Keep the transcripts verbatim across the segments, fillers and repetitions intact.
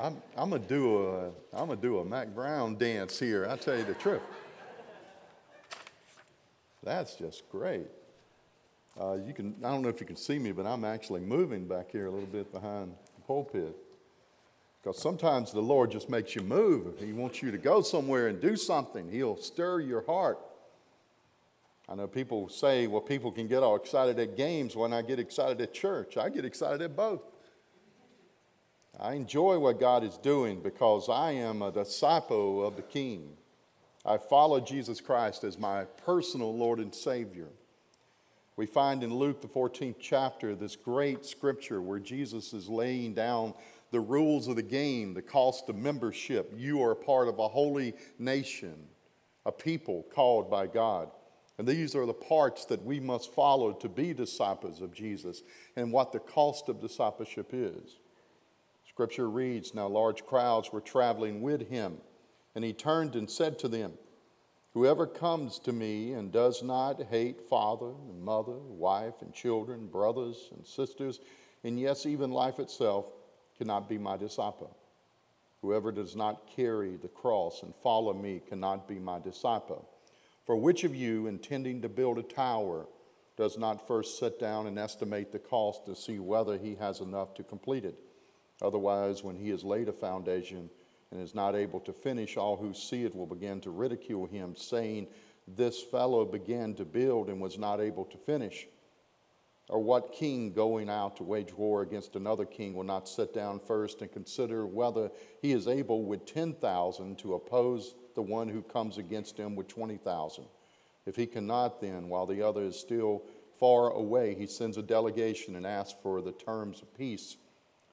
I'm, I'm gonna do a, I'm gonna do a Mac Brown dance here. I tell you the truth. That's just great. Uh, you can, I don't know if you can see me, but I'm actually moving back here a little bit behind the pulpit. Because sometimes the Lord just makes you move. If He wants you to go somewhere and do something, He'll stir your heart. I know people say, well, people can get all excited at games when I get excited at church. I get excited at both. I enjoy what God is doing because I am a disciple of the King. I follow Jesus Christ as my personal Lord and Savior. We find in Luke, the fourteenth chapter, this great scripture where Jesus is laying down the rules of the game, the cost of membership. You are a part of a holy nation, a people called by God. And these are the parts that we must follow to be disciples of Jesus and what the cost of discipleship is. Scripture reads, now large crowds were traveling with him, and he turned and said to them, whoever comes to me and does not hate father and mother, wife and children, brothers and sisters, and yes, even life itself, cannot be my disciple. Whoever does not carry the cross and follow me cannot be my disciple. For which of you, intending to build a tower, does not first sit down and estimate the cost to see whether he has enough to complete it? Otherwise, when he has laid a foundation and is not able to finish, all who see it will begin to ridicule him, saying, this fellow began to build and was not able to finish. Or what king going out to wage war against another king will not sit down first and consider whether he is able with ten thousand to oppose the one who comes against him with twenty thousand? If he cannot, then, while the other is still far away, he sends a delegation and asks for the terms of peace.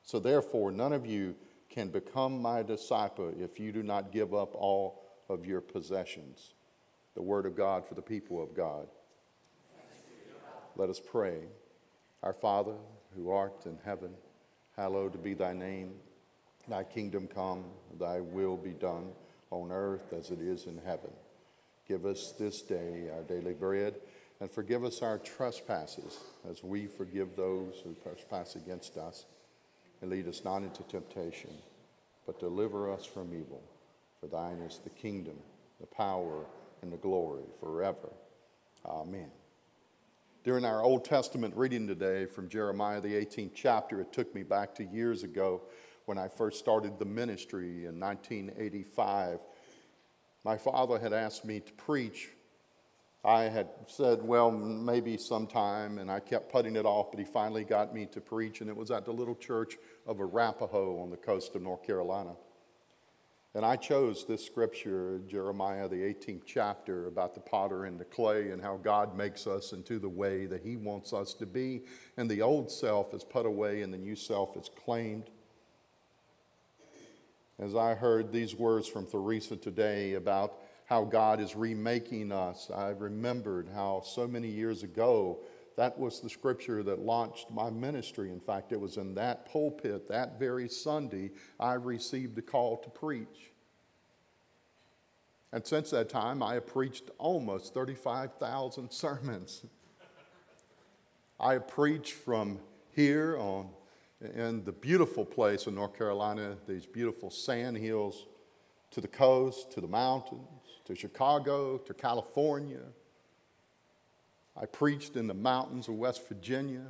So therefore, none of you can become my disciple if you do not give up all of your possessions. The word of God for the people of God. Let us pray. Our Father, who art in heaven, hallowed be thy name. Thy kingdom come, thy will be done on earth as it is in heaven. Give us this day our daily bread, and forgive us our trespasses as we forgive those who trespass against us. And lead us not into temptation, but deliver us from evil. For thine is the kingdom, the power, and the glory forever. Amen. During our Old Testament reading today from Jeremiah, the eighteenth chapter, it took me back to years ago when I first started the ministry in nineteen eighty-five. My father had asked me to preach. I had said, well, maybe sometime, and I kept putting it off, but he finally got me to preach, and it was at the little church of Arapahoe on the coast of North Carolina. And I chose this scripture, Jeremiah, the eighteenth chapter, about the potter and the clay and how God makes us into the way that he wants us to be. And the old self is put away and the new self is claimed. As I heard these words from Teresa today about how God is remaking us, I remembered how so many years ago that was the scripture that launched my ministry. In fact, it was in that pulpit that very Sunday I received the call to preach. And since that time, I have preached almost thirty-five thousand sermons. I have preached from here on in the beautiful place in North Carolina, these beautiful sand hills, to the coast, to the mountains, to Chicago, to California. I preached in the mountains of West Virginia.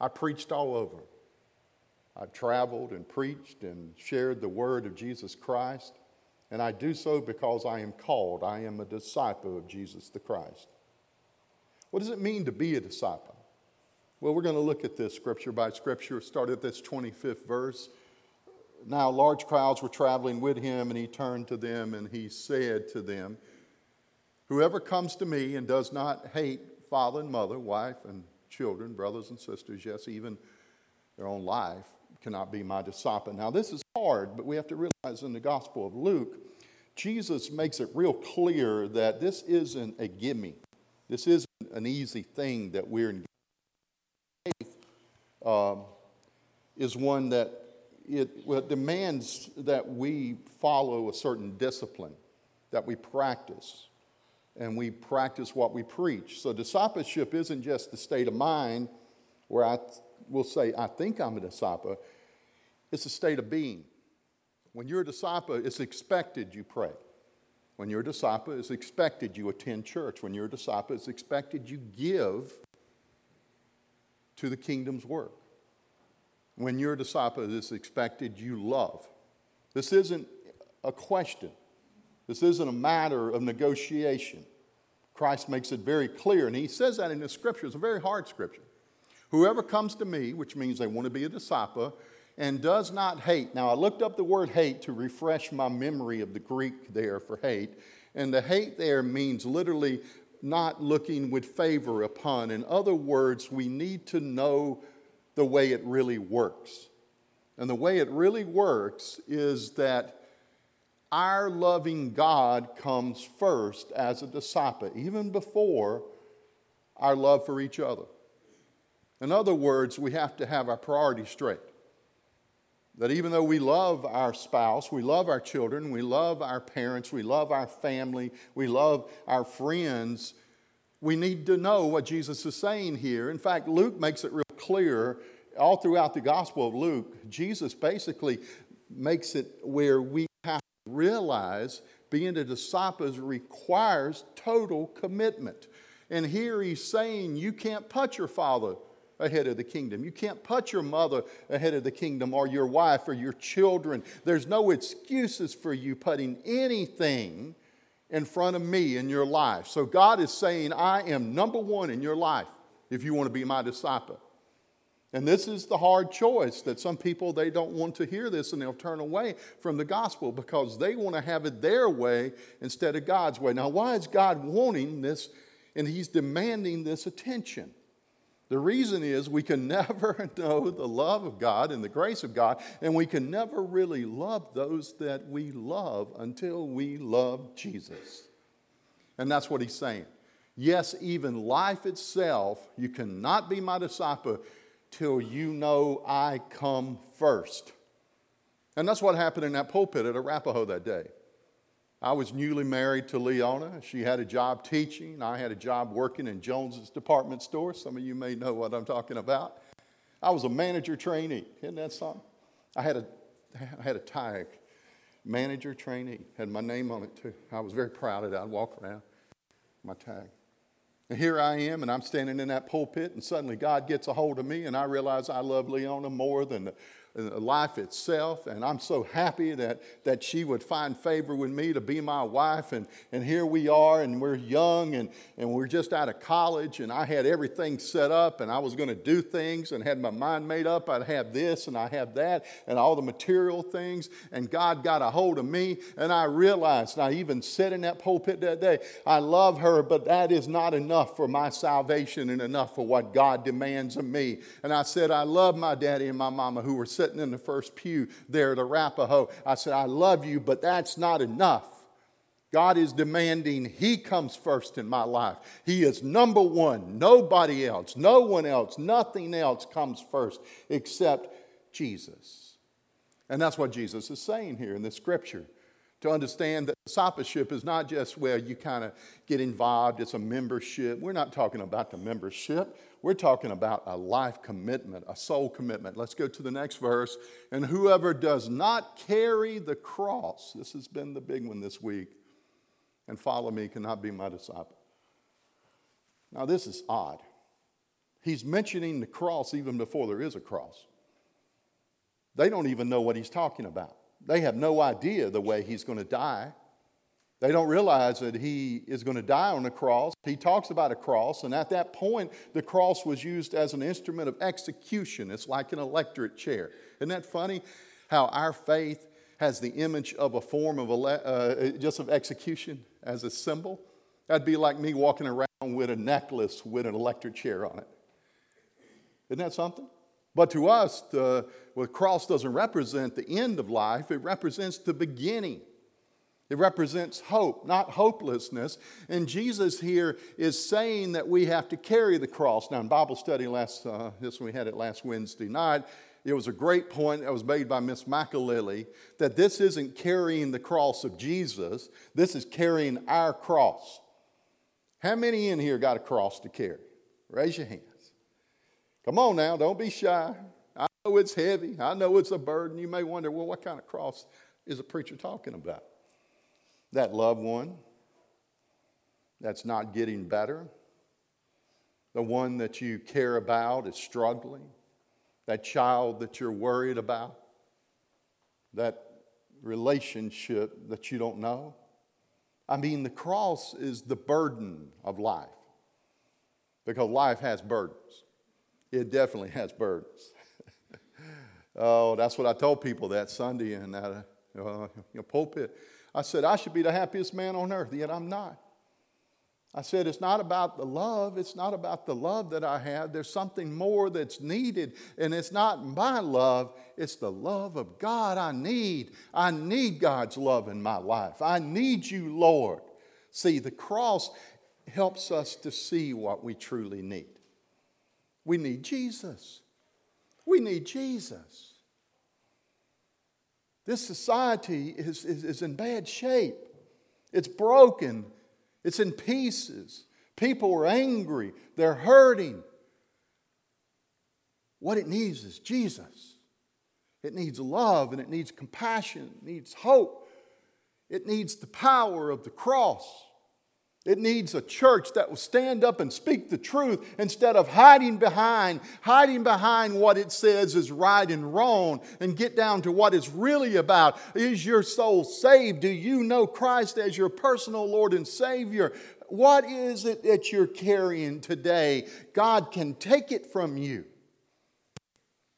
I preached all over. I traveled and preached and shared the word of Jesus Christ. And I do so because I am called. I am a disciple of Jesus the Christ. What does it mean to be a disciple? Well, we're going to look at this scripture by scripture. Start at this twenty-fifth verse. Now large crowds were traveling with him, and he turned to them, and he said to them, whoever comes to me and does not hate father and mother, wife and children, brothers and sisters, yes, even their own life, cannot be my disciple. Now, this is hard, but we have to realize in the Gospel of Luke, Jesus makes it real clear that this isn't a gimme. This isn't an easy thing that we're in. Faith um, is one that it, well, it demands that we follow a certain discipline, that we practice. And we practice what we preach. So discipleship isn't just the state of mind where I th- will say, I think I'm a disciple. It's a state of being. When you're a disciple, it's expected you pray. When you're a disciple, it's expected you attend church. When you're a disciple, it's expected you give to the kingdom's work. When you're a disciple, it's expected you love. This isn't a question. This isn't a matter of negotiation. Christ makes it very clear, and he says that in the scripture. It's a very hard scripture. Whoever comes to me, which means they want to be a disciple, and does not hate. Now, I looked up the word hate to refresh my memory of the Greek there for hate. And the hate there means literally not looking with favor upon. In other words, we need to know the way it really works. And the way it really works is that our loving God comes first as a disciple, even before our love for each other. In other words, we have to have our priorities straight. That even though we love our spouse, we love our children, we love our parents, we love our family, we love our friends, we need to know what Jesus is saying here. In fact, Luke makes it real clear all throughout the Gospel of Luke. Jesus basically makes it where we have to realize being a disciple requires total commitment. And here he's saying you can't put your father ahead of the kingdom. You can't put your mother ahead of the kingdom, or your wife, or your children. There's no excuses for you putting anything in front of me in your life. So God is saying, I am number one in your life if you want to be my disciple. And this is the hard choice that some people, they don't want to hear this, and they'll turn away from the gospel because they want to have it their way instead of God's way. Now, why is God wanting this, and he's demanding this attention? The reason is we can never know the love of God and the grace of God, and we can never really love those that we love until we love Jesus. And that's what he's saying. Yes, even life itself, you cannot be my disciple till you know I come first. And that's what happened in that pulpit at Arapahoe that day. I was newly married to Leona. She had a job teaching. I had a job working in Jones's department store. Some of you may know what I'm talking about. I was a manager trainee. Isn't that something? I had a, I had a tag, manager trainee. Had my name on it too. I was very proud of that. I'd walk around my tag. And here I am, and I'm standing in that pulpit, and suddenly God gets a hold of me, and I realize I love Leona more than the life itself, and I'm so happy that, that she would find favor with me to be my wife, and, and here we are, and we're young, and, and we're just out of college, and I had everything set up, and I was going to do things, and had my mind made up. I'd have this, and I have that, and all the material things, and God got a hold of me, and I realized, and I even said in that pulpit that day, I love her, but that is not enough for my salvation and enough for what God demands of me. And I said, I love my daddy and my mama who were sitting in the first pew there at Arapahoe. I said, I love you, but that's not enough. God is demanding he comes first in my life. He is number one. Nobody else, no one else, nothing else comes first except Jesus. And that's what Jesus is saying here in the scripture. To understand that discipleship is not just where you kind of get involved. It's a membership. We're not talking about the membership. We're talking about a life commitment, a soul commitment. Let's go to the next verse. And whoever does not carry the cross, this has been the big one this week, and follow me cannot be my disciple. Now this is odd. He's mentioning the cross even before there is a cross. They don't even know what he's talking about. They have no idea the way he's going to die. They don't realize that he is going to die on the cross. He talks about a cross, and at that point, the cross was used as an instrument of execution. It's like an electric chair. Isn't that funny how our faith has the image of a form of ele- uh, just of execution as a symbol? That'd be like me walking around with a necklace with an electric chair on it. Isn't that something? But to us, the, well, the cross doesn't represent the end of life. It represents the beginning. It represents hope, not hopelessness. And Jesus here is saying that we have to carry the cross. Now, in Bible study last, uh, this we had it last Wednesday night, it was a great point that was made by Miss McAlilly that this isn't carrying the cross of Jesus. This is carrying our cross. How many in here got a cross to carry? Raise your hand. Come on now, don't be shy. I know it's heavy. I know it's a burden. You may wonder, well, what kind of cross is a preacher talking about? That loved one that's not getting better, the one that you care about is struggling, that child that you're worried about, that relationship that you don't know. I mean, the cross is the burden of life, because life has burdens. It definitely has burdens. Oh, that's what I told people that Sunday in that uh, your pulpit. I said, I should be the happiest man on earth, yet I'm not. I said, it's not about the love. It's not about the love that I have. There's something more that's needed, and it's not my love. It's the love of God I need. I need God's love in my life. I need you, Lord. See, the cross helps us to see what we truly need. We need Jesus. We need Jesus. This society is, is, is in bad shape. It's broken. It's in pieces. People are angry. They're hurting. What it needs is Jesus. It needs love, and it needs compassion. It needs hope. It needs the power of the cross. It needs a church that will stand up and speak the truth instead of hiding behind, hiding behind what it says is right and wrong, and get down to what it's really about. Is your soul saved? Do you know Christ as your personal Lord and Savior? What is it that you're carrying today? God can take it from you.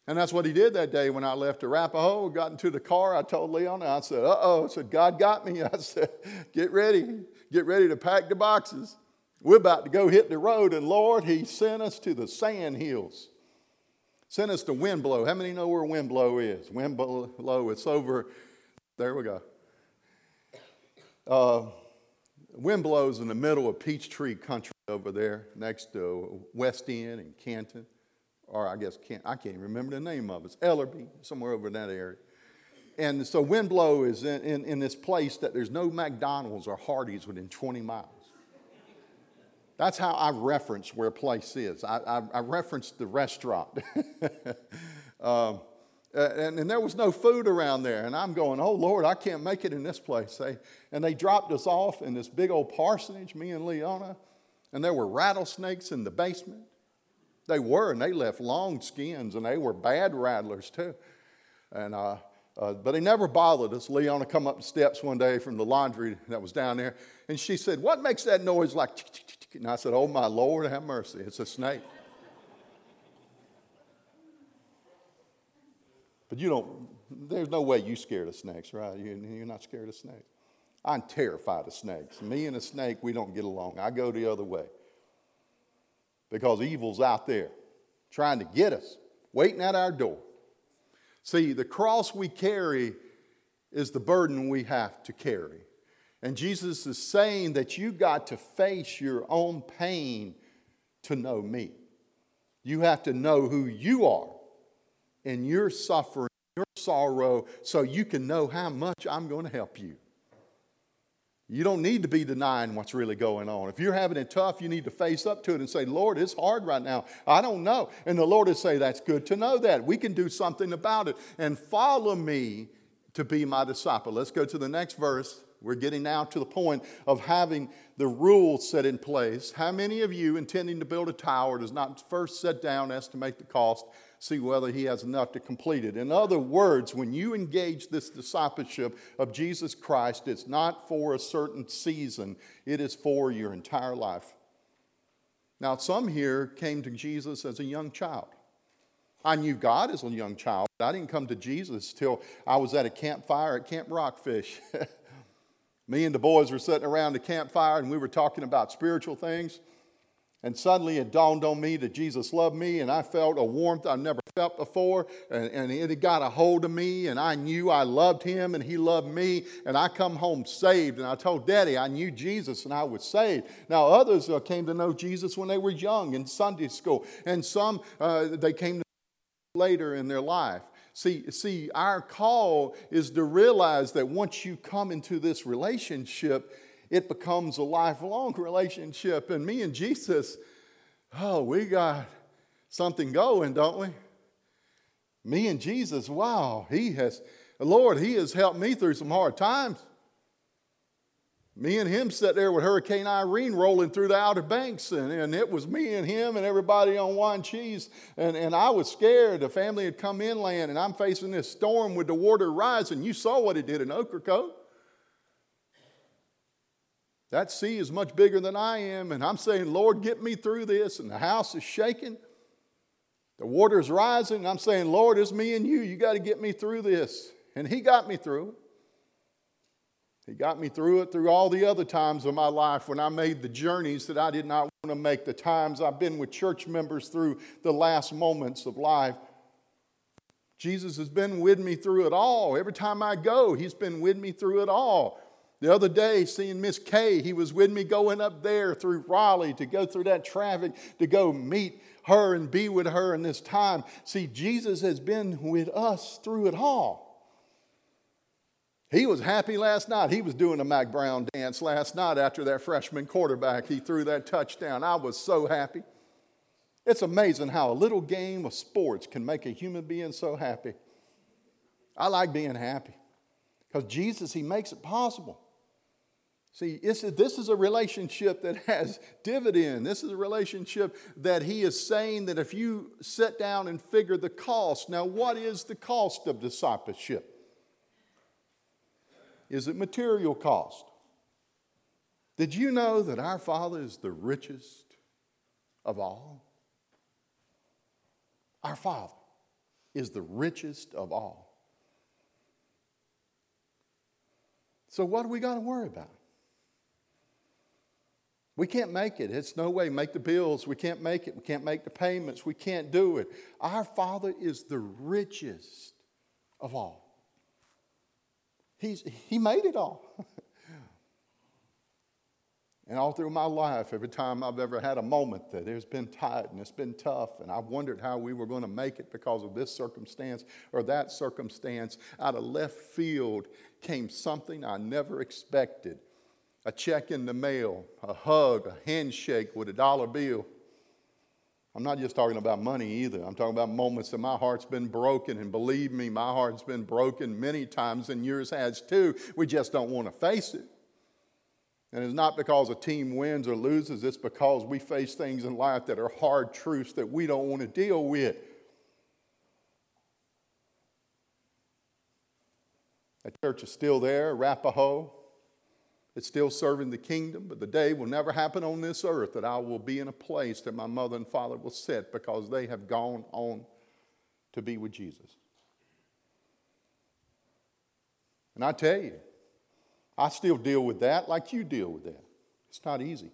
And that's what he did that day when I left Arapahoe, got into the car. I told Leona, I said, uh-oh. I said, God got me. I said, get ready. Get ready to pack the boxes. We're about to go hit the road. And Lord, he sent us to the sand hills. Sent us to Windblow. How many know where Windblow is? Windblow, it's over. There we go. Uh, Windblow's in the middle of Peachtree Country over there, next to West End and Canton. Or I guess, can't, I can't remember the name of it. It's Ellerby, somewhere over in that area. And so Windblow is in, in, in this place that there's no McDonald's or Hardee's within twenty miles. That's how I reference where a place is. I, I, I referenced the restaurant. um, and, and there was no food around there. And I'm going, oh, Lord, I can't make it in this place. They, and they dropped us off in this big old parsonage, me and Leona. And there were rattlesnakes in the basement. They were, and they left long skins, and they were bad rattlers too. And uh, uh, but they never bothered us. Leona come up the steps one day from the laundry that was down there, and she said, "What makes that noise like?" And I said, "Oh my Lord, have mercy! It's a snake." But you don't. There's no way you scared of snakes, right? You, you're not scared of snakes. I'm terrified of snakes. Me and a snake, we don't get along. I go the other way. Because evil's out there trying to get us, waiting at our door. See, the cross we carry is the burden we have to carry. And Jesus is saying that you got to face your own pain to know me. You have to know who you are and your suffering, your sorrow, so you can know how much I'm going to help you. You don't need to be denying what's really going on. If you're having it tough, you need to face up to it and say, Lord, it's hard right now. I don't know. And the Lord would say, that's good to know that. We can do something about it. And follow me to be my disciple. Let's go to the next verse. We're getting now to the point of having the rules set in place. How many of you intending to build a tower does not first sit down, estimate the cost, see whether he has enough to complete it? In other words, when you engage this discipleship of Jesus Christ, it's not for a certain season. It is for your entire life. Now, some here came to Jesus as a young child. I knew God as a young child, but I didn't come to Jesus till I was at a campfire at Camp Rockfish. Me and the boys were sitting around the campfire, and we were talking about spiritual things. And suddenly it dawned on me that Jesus loved me, and I felt a warmth I never felt before, and, and it got a hold of me, and I knew I loved him, and he loved me, and I come home saved, and I told Daddy I knew Jesus, and I was saved. Now others uh, came to know Jesus when they were young in Sunday school, and some uh, they came to later in their life. See, see, our call is to realize that once you come into this relationship, it becomes a lifelong relationship. And me and Jesus, oh, we got something going, don't we? Me and Jesus, wow, he has, Lord, he has helped me through some hard times. Me and him sat there with Hurricane Irene rolling through the Outer Banks, and, and it was me and him and everybody on wine cheese, and, and I was scared. The family had come inland, and I'm facing this storm with the water rising. You saw what it did in Ocracoke. That sea is much bigger than I am, and I'm saying, Lord, get me through this, and the house is shaking. The water is rising, and I'm saying, Lord, it's me and you. You got to get me through this, and he got me through it. He got me through it through all the other times of my life when I made the journeys that I did not want to make, the times I've been with church members through the last moments of life. Jesus has been with me through it all. Every time I go, he's been with me through it all. The other day, seeing Miss K, he was with me going up there through Raleigh to go through that traffic to go meet her and be with her in this time. See, Jesus has been with us through it all. He was happy last night. He was doing a Mac Brown dance last night after that freshman quarterback. He threw that touchdown. I was so happy. It's amazing how a little game of sports can make a human being so happy. I like being happy because Jesus, he makes it possible. See, it's, this is a relationship that has dividend. This is a relationship that he is saying that if you sit down and figure the cost. Now, what is the cost of discipleship? Is it material cost? Did you know that our Father is the richest of all? Our Father is the richest of all. So what do we got to worry about? We can't make it. It's no way. Make the bills. We can't make it. We can't make the payments. We can't do it. Our Father is the richest of all. He's, he made it all. And all through my life, every time I've ever had a moment that there's been tight and it's been tough and I wondered how we were going to make it because of this circumstance or that circumstance, out of left field came something I never expected. A check in the mail, a hug, a handshake with a dollar bill. I'm not just talking about money either. I'm talking about moments that my heart's been broken. And believe me, my heart's been broken many times and yours has too. We just don't want to face it. And it's not because a team wins or loses. It's because we face things in life that are hard truths that we don't want to deal with. That church is still there, Arapahoe. It's still serving the kingdom, but the day will never happen on this earth that I will be in a place that my mother and father will sit because they have gone on to be with Jesus. And I tell you, I still deal with that like you deal with that. It's not easy.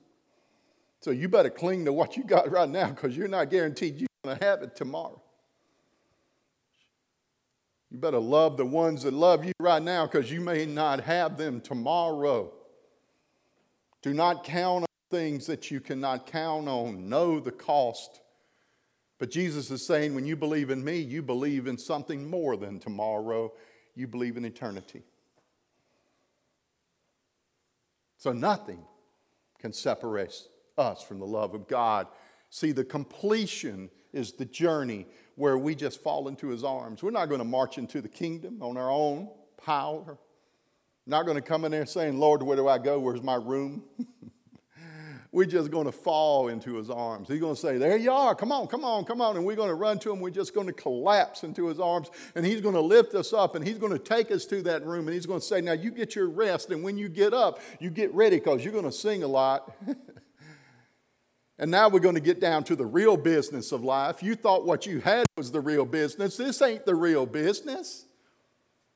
So you better cling to what you got right now because you're not guaranteed you're going to have it tomorrow. You better love the ones that love you right now because you may not have them tomorrow. Do not count on things that you cannot count on. Know the cost. But Jesus is saying, when you believe in me, you believe in something more than tomorrow. You believe in eternity. So nothing can separate us from the love of God. See, the completion is the journey where we just fall into his arms. We're not going to march into the kingdom on our own power. Not going to come in there saying, Lord, where do I go? Where's my room? We're just going to fall into his arms. He's going to say, there you are. Come on, come on, come on. And we're going to run to him. We're just going to collapse into his arms. And he's going to lift us up. And he's going to take us to that room. And he's going to say, now you get your rest. And when you get up, you get ready because you're going to sing a lot. And now we're going to get down to the real business of life. You thought what you had was the real business. This ain't the real business.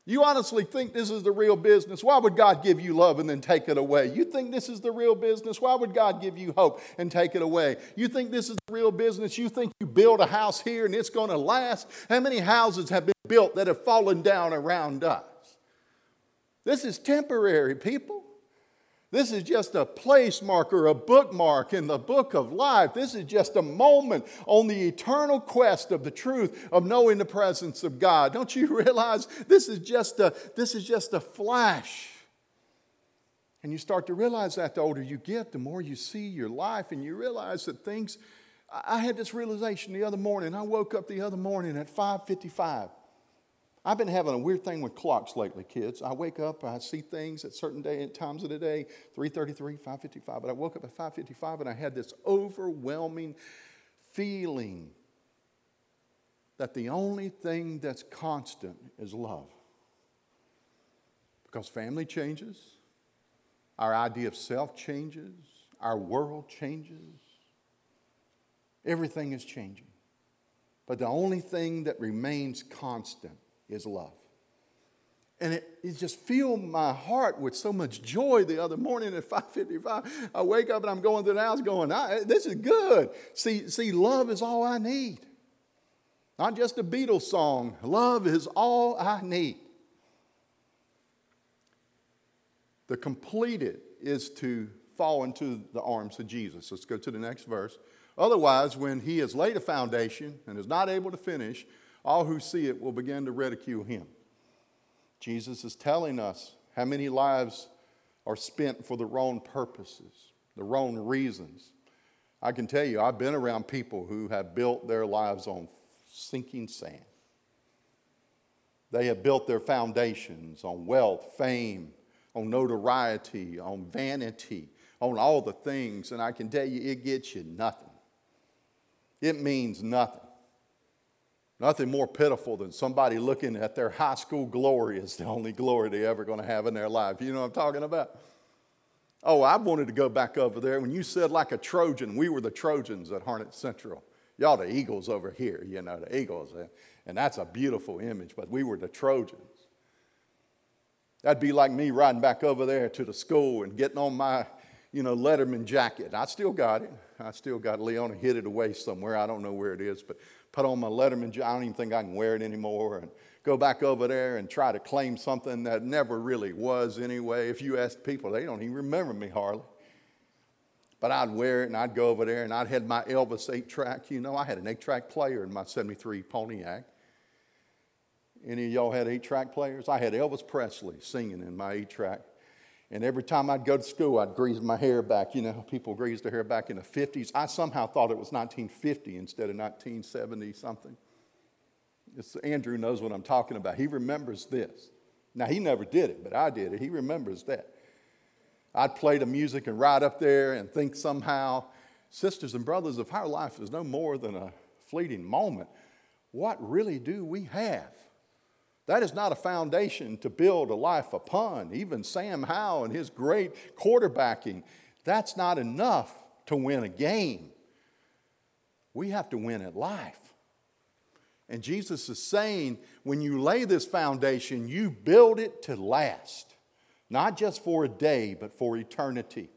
You honestly think this is the real business. Why would God give you love and then take it away? You think this is the real business. Why would God give you hope and take it away? You think this is the real business. You think you build a house here and it's going to last. How many houses have been built that have fallen down around us? This is temporary, people. This is just a place marker, a bookmark in the book of life. This is just a moment on the eternal quest of the truth of knowing the presence of God. Don't you realize this is just a, this is just a flash? And you start to realize that the older you get, the more you see your life and you realize that things... I had this realization the other morning. I woke up the other morning at five fifty-five. I've been having a weird thing with clocks lately, kids. I wake up, I see things at certain day, at times of the day, three thirty-three, five fifty-five. But I woke up at five fifty-five and I had this overwhelming feeling that the only thing that's constant is love. Because family changes, our idea of self changes, our world changes. Everything is changing. But the only thing that remains constant is love. And it, it just filled my heart with so much joy the other morning at five fifty-five. I wake up and I'm going through the house going, I, this is good. See, see, love is all I need. Not just a Beatles song. Love is all I need. The completed is to fall into the arms of Jesus. Let's go to the next verse. Otherwise, when he has laid a foundation and is not able to finish, all who see it will begin to ridicule him. Jesus is telling us how many lives are spent for the wrong purposes, the wrong reasons. I can tell you, I've been around people who have built their lives on sinking sand. They have built their foundations on wealth, fame, on notoriety, on vanity, on all the things. And I can tell you, it gets you nothing. It means nothing. Nothing more pitiful than somebody looking at their high school glory as the only glory they're ever going to have in their life. You know what I'm talking about? Oh, I wanted to go back over there. When you said like a Trojan, we were the Trojans at Harnett Central. Y'all the Eagles over here, you know, the Eagles. And that's a beautiful image, but we were the Trojans. That'd be like me riding back over there to the school and getting on my, you know, Letterman jacket. I still got it. I still got it. Leona hid it away somewhere. I don't know where it is, but put on my Letterman jacket. I don't even think I can wear it anymore. And go back over there and try to claim something that never really was anyway. If you ask people, they don't even remember me hardly. But I'd wear it and I'd go over there and I'd had my Elvis eight-track. You know, I had an eight-track player in my seventy-three Pontiac. Any of y'all had eight-track players? I had Elvis Presley singing in my eight-track. And every time I'd go to school, I'd grease my hair back. You know, people greased their hair back in the fifties. I somehow thought it was nineteen fifty instead of nineteen seventy-something. It's, Andrew knows what I'm talking about. He remembers this. Now, he never did it, but I did it. He remembers that. I'd play the music and ride up there and think somehow, sisters and brothers, if our life is no more than a fleeting moment, what really do we have? That is not a foundation to build a life upon. Even Sam Howell and his great quarterbacking, that's not enough to win a game. We have to win at life. And Jesus is saying, when you lay this foundation, you build it to last. Not just for a day, but for eternity.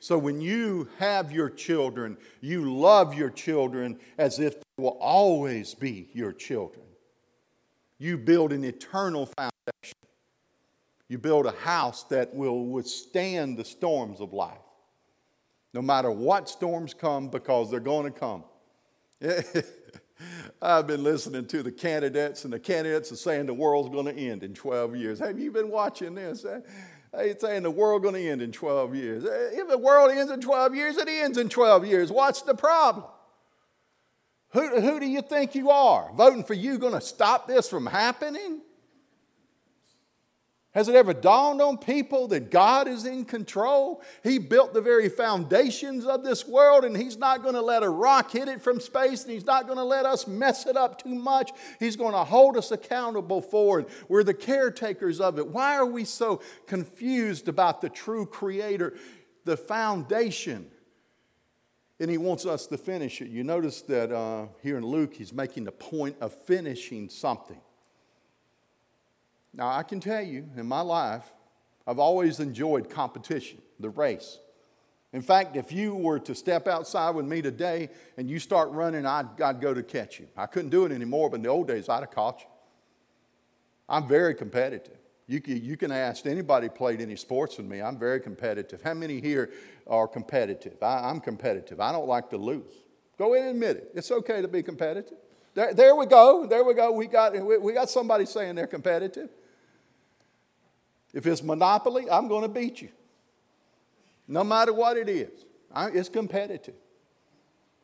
So when you have your children, you love your children as if they will always be your children. You build an eternal foundation. You build a house that will withstand the storms of life. No matter what storms come, because they're going to come. I've been listening to the candidates, and the candidates are saying the world's going to end in twelve years. Have you been watching this? They're saying the world's going to end in twelve years. If the world ends in twelve years, it ends in twelve years. What's the problem? Who, who do you think you are? Voting for you going to stop this from happening? Has it ever dawned on people that God is in control? He built the very foundations of this world, and he's not going to let a rock hit it from space, and he's not going to let us mess it up too much. He's going to hold us accountable for it. We're the caretakers of it. Why are we so confused about the true creator, the foundation? And he wants us to finish it. You notice that uh, here in Luke, he's making the point of finishing something. Now, I can tell you, in my life, I've always enjoyed competition, the race. In fact, if you were to step outside with me today and you start running, I'd, I'd go to catch you. I couldn't do it anymore, but in the old days, I'd have caught you. I'm very competitive. You can, you can ask anybody who played any sports with me. I'm very competitive. How many here are competitive? I, I'm competitive. I don't like to lose. Go in and admit it. It's okay to be competitive. There, there we go. There we go. We got, we, we got somebody saying they're competitive. If it's Monopoly, I'm going to beat you. No matter what it is. I, it's competitive.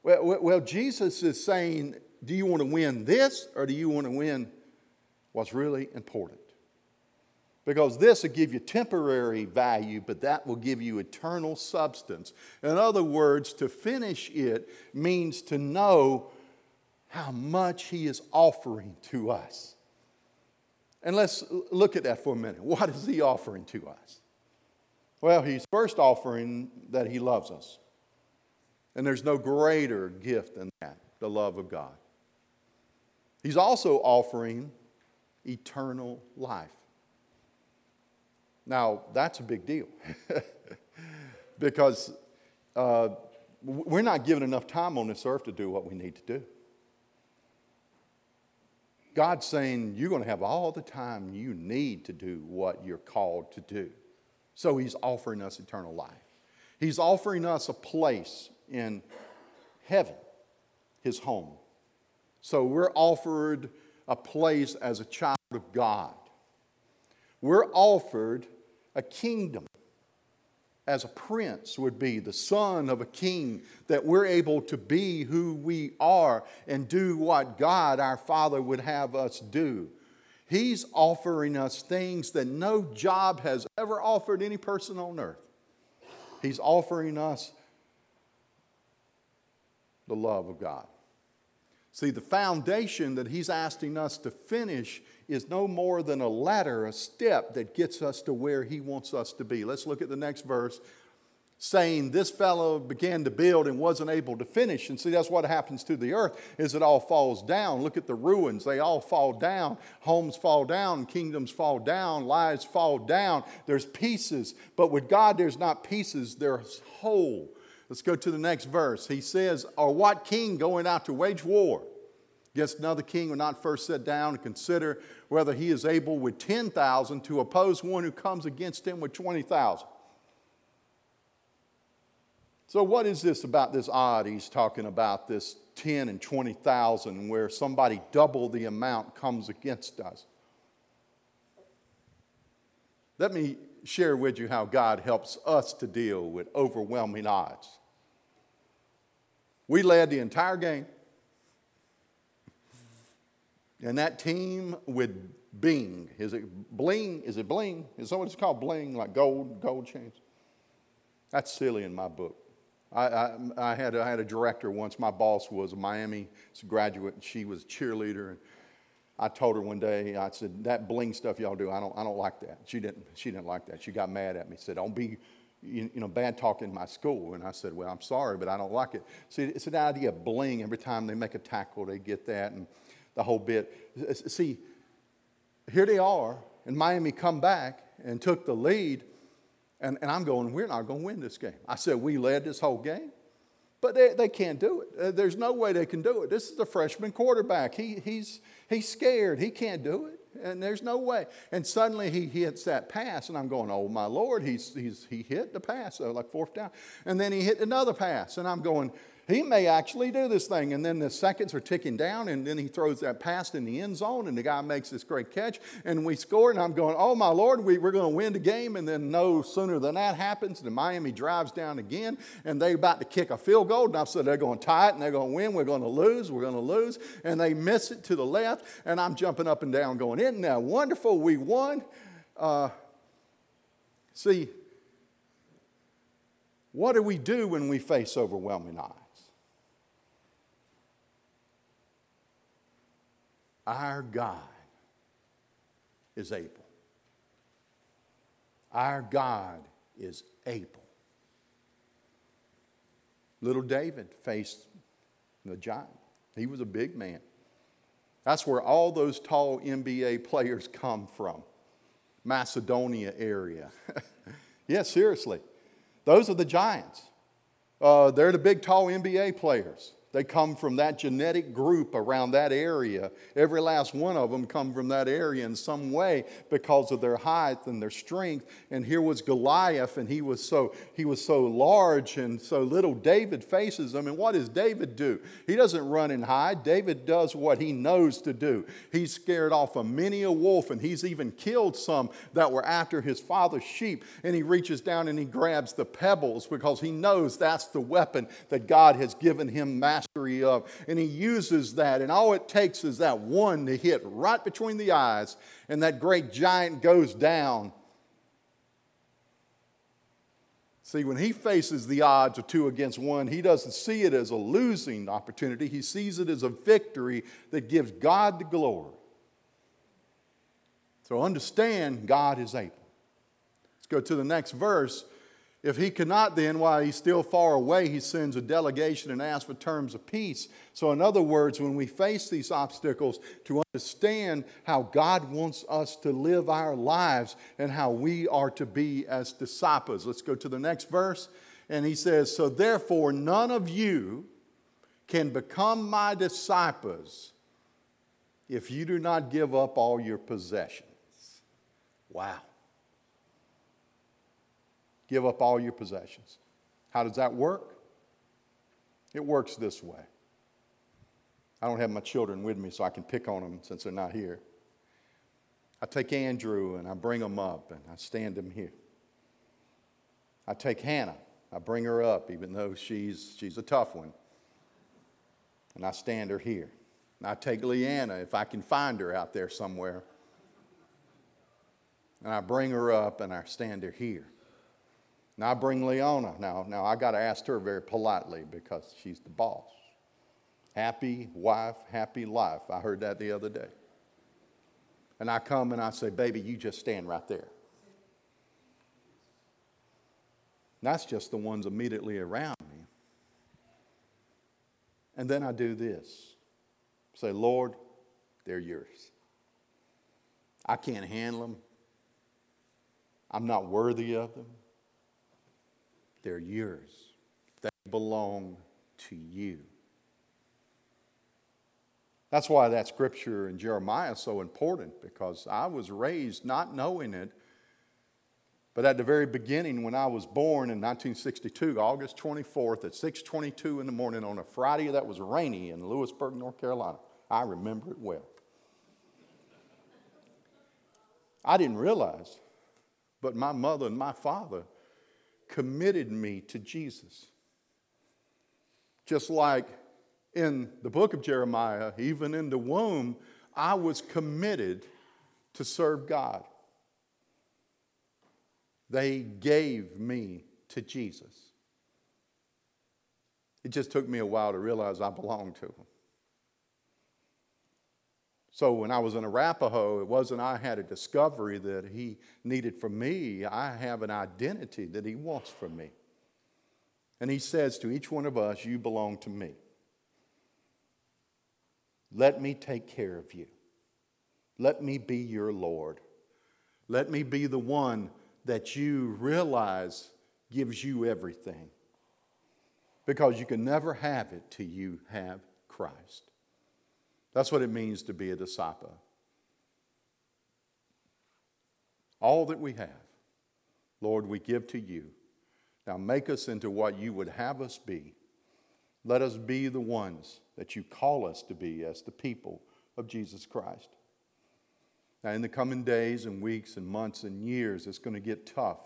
Well, well, well, Jesus is saying, do you want to win this or do you want to win was really important. Because this will give you temporary value, but that will give you eternal substance. In other words, to finish it means to know how much He is offering to us. And let's look at that for a minute. What is He offering to us? Well, He's first offering that He loves us. And there's no greater gift than that, the love of God. He's also offering eternal life. Now, that's a big deal because uh, we're not given enough time on this earth to do what we need to do. God's saying you're going to have all the time you need to do what you're called to do. So He's offering us eternal life. He's offering us a place in heaven, His home. So we're offered a place as a child of God. We're offered a kingdom as a prince would be, the son of a king, that we're able to be who we are and do what God our Father would have us do. He's offering us things that no job has ever offered any person on earth. He's offering us the love of God. See, the foundation that He's asking us to finish is no more than a ladder, a step that gets us to where He wants us to be. Let's look at the next verse, saying this fellow began to build and wasn't able to finish. And see, that's what happens to the earth, is it all falls down. Look at the ruins. They all fall down. Homes fall down. Kingdoms fall down. Lives fall down. There's pieces. But with God, there's not pieces. There's whole. Let's go to the next verse. He says, or what king going out to wage war against another king will not first sit down and consider whether he is able with ten thousand to oppose one who comes against him with twenty thousand. So what is this about this odd? He's talking about this ten and twenty thousand where somebody double the amount comes against us. Let me share with you how God helps us to deal with overwhelming odds. We led the entire game. And that team with Bing, is it bling? Is it bling? Is somebody's called bling, like gold, gold chains? That's silly in my book. I, I, I, had, I had a director once. My boss was a Miami graduate, and she was a cheerleader. And I told her one day, I said, that bling stuff y'all do, I don't, I don't like that. She didn't, she didn't like that. She got mad at me, said, don't be, you, you know, bad talking in my school. And I said, well, I'm sorry, but I don't like it. See, it's an idea of bling. Every time they make a tackle, they get that. And the whole bit. See, here they are, and Miami come back and took the lead, and, and I'm going, we're not going to win this game. I said, we led this whole game, but they, they can't do it. There's no way they can do it. This is a freshman quarterback. He, he's, he's scared. He can't do it, and there's no way. And suddenly he hits that pass, and I'm going, oh, my Lord, he's, he's, he hit the pass, so like fourth down. And then he hit another pass, and I'm going, he may actually do this thing. And then the seconds are ticking down, and then he throws that pass in the end zone, and the guy makes this great catch, and we score, and I'm going, oh, my Lord, we, we're going to win the game. And then no sooner than that happens, the Miami drives down again, and they're about to kick a field goal. And I said, they're going to tie it, and they're going to win. We're going to lose. We're going to lose. And they miss it to the left, and I'm jumping up and down going, isn't that wonderful? We won. Uh, see, what do we do when we face overwhelming odds? Our God is able. Our God is able. Little David faced the giant. He was a big man. That's where all those tall N B A players come from. Macedonia area. Yeah, seriously. Those are the giants. Uh, they're the big, tall N B A players. They come from that genetic group around that area. Every last one of them come from that area in some way because of their height and their strength. And here was Goliath, and he was so he was so large, and so little David faces him. And what does David do? He doesn't run and hide. David does what he knows to do. He's scared off of many a wolf, and he's even killed some that were after his father's sheep. And he reaches down and he grabs the pebbles because he knows that's the weapon that God has given him mastery mastery of. And he uses that. And all it takes is that one to hit right between the eyes. And that great giant goes down. See, when he faces the odds of two against one, he doesn't see it as a losing opportunity. He sees it as a victory that gives God the glory. So understand, God is able. Let's go to the next verse. If he cannot, then while he's still far away, he sends a delegation and asks for terms of peace. So in other words, when we face these obstacles, to understand how God wants us to live our lives and how we are to be as disciples. Let's go to the next verse. And he says, so therefore, none of you can become my disciples if you do not give up all your possessions. Wow. Give up all your possessions. How does that work? It works this way. I don't have my children with me, so I can pick on them since they're not here. I take Andrew and I bring him up and I stand him here. I take Hannah. I bring her up, even though she's, she's a tough one. And I stand her here. And I take Leanna, if I can find her out there somewhere. And I bring her up and I stand her here. Now I bring Leona. Now, now I got to ask her very politely because she's the boss. Happy wife, happy life. I heard that the other day. And I come and I say, baby, you just stand right there. And that's just the ones immediately around me. And then I do this. Say, Lord, they're yours. I can't handle them. I'm not worthy of them. They're yours. They belong to you. That's why that scripture in Jeremiah is so important, because I was raised not knowing it. But at the very beginning, when I was born in nineteen sixty-two, August twenty-fourth at six twenty-two in the morning on a Friday that was rainy in Lewisburg, North Carolina, I remember it well. I didn't realize, but my mother and my father committed me to Jesus. Just like in the book of Jeremiah, even in the womb, I was committed to serve God. They gave me to Jesus. It just took me a while to realize I belonged to him. So when I was in Arapahoe, it wasn't I had a discovery that he needed from me. I have an identity that he wants from me. And he says to each one of us, you belong to me. Let me take care of you. Let me be your Lord. Let me be the one that you realize gives you everything. Because you can never have it till you have Christ. That's what it means to be a disciple. All that we have, Lord, we give to you. Now make us into what you would have us be. Let us be the ones that you call us to be as the people of Jesus Christ. Now in the coming days and weeks and months and years, it's going to get tough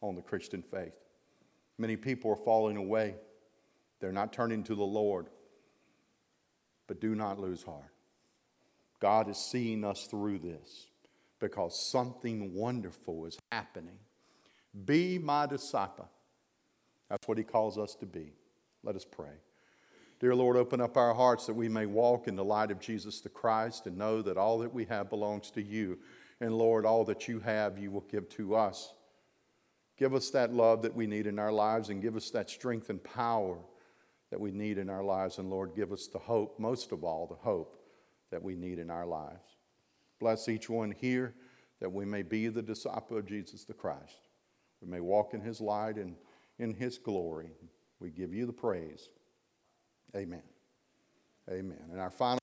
on the Christian faith. Many people are falling away. They're not turning to the Lord. But do not lose heart. God is seeing us through this because something wonderful is happening. Be my disciple. That's what he calls us to be. Let us pray. Dear Lord, open up our hearts that we may walk in the light of Jesus the Christ and know that all that we have belongs to you. And Lord, all that you have, you will give to us. Give us that love that we need in our lives and give us that strength and power that we need in our lives. And Lord, give us the hope, most of all, the hope that we need in our lives. Bless each one here that we may be the disciple of Jesus the Christ. We may walk in his light and in his glory. We give you the praise. Amen. Amen. And our final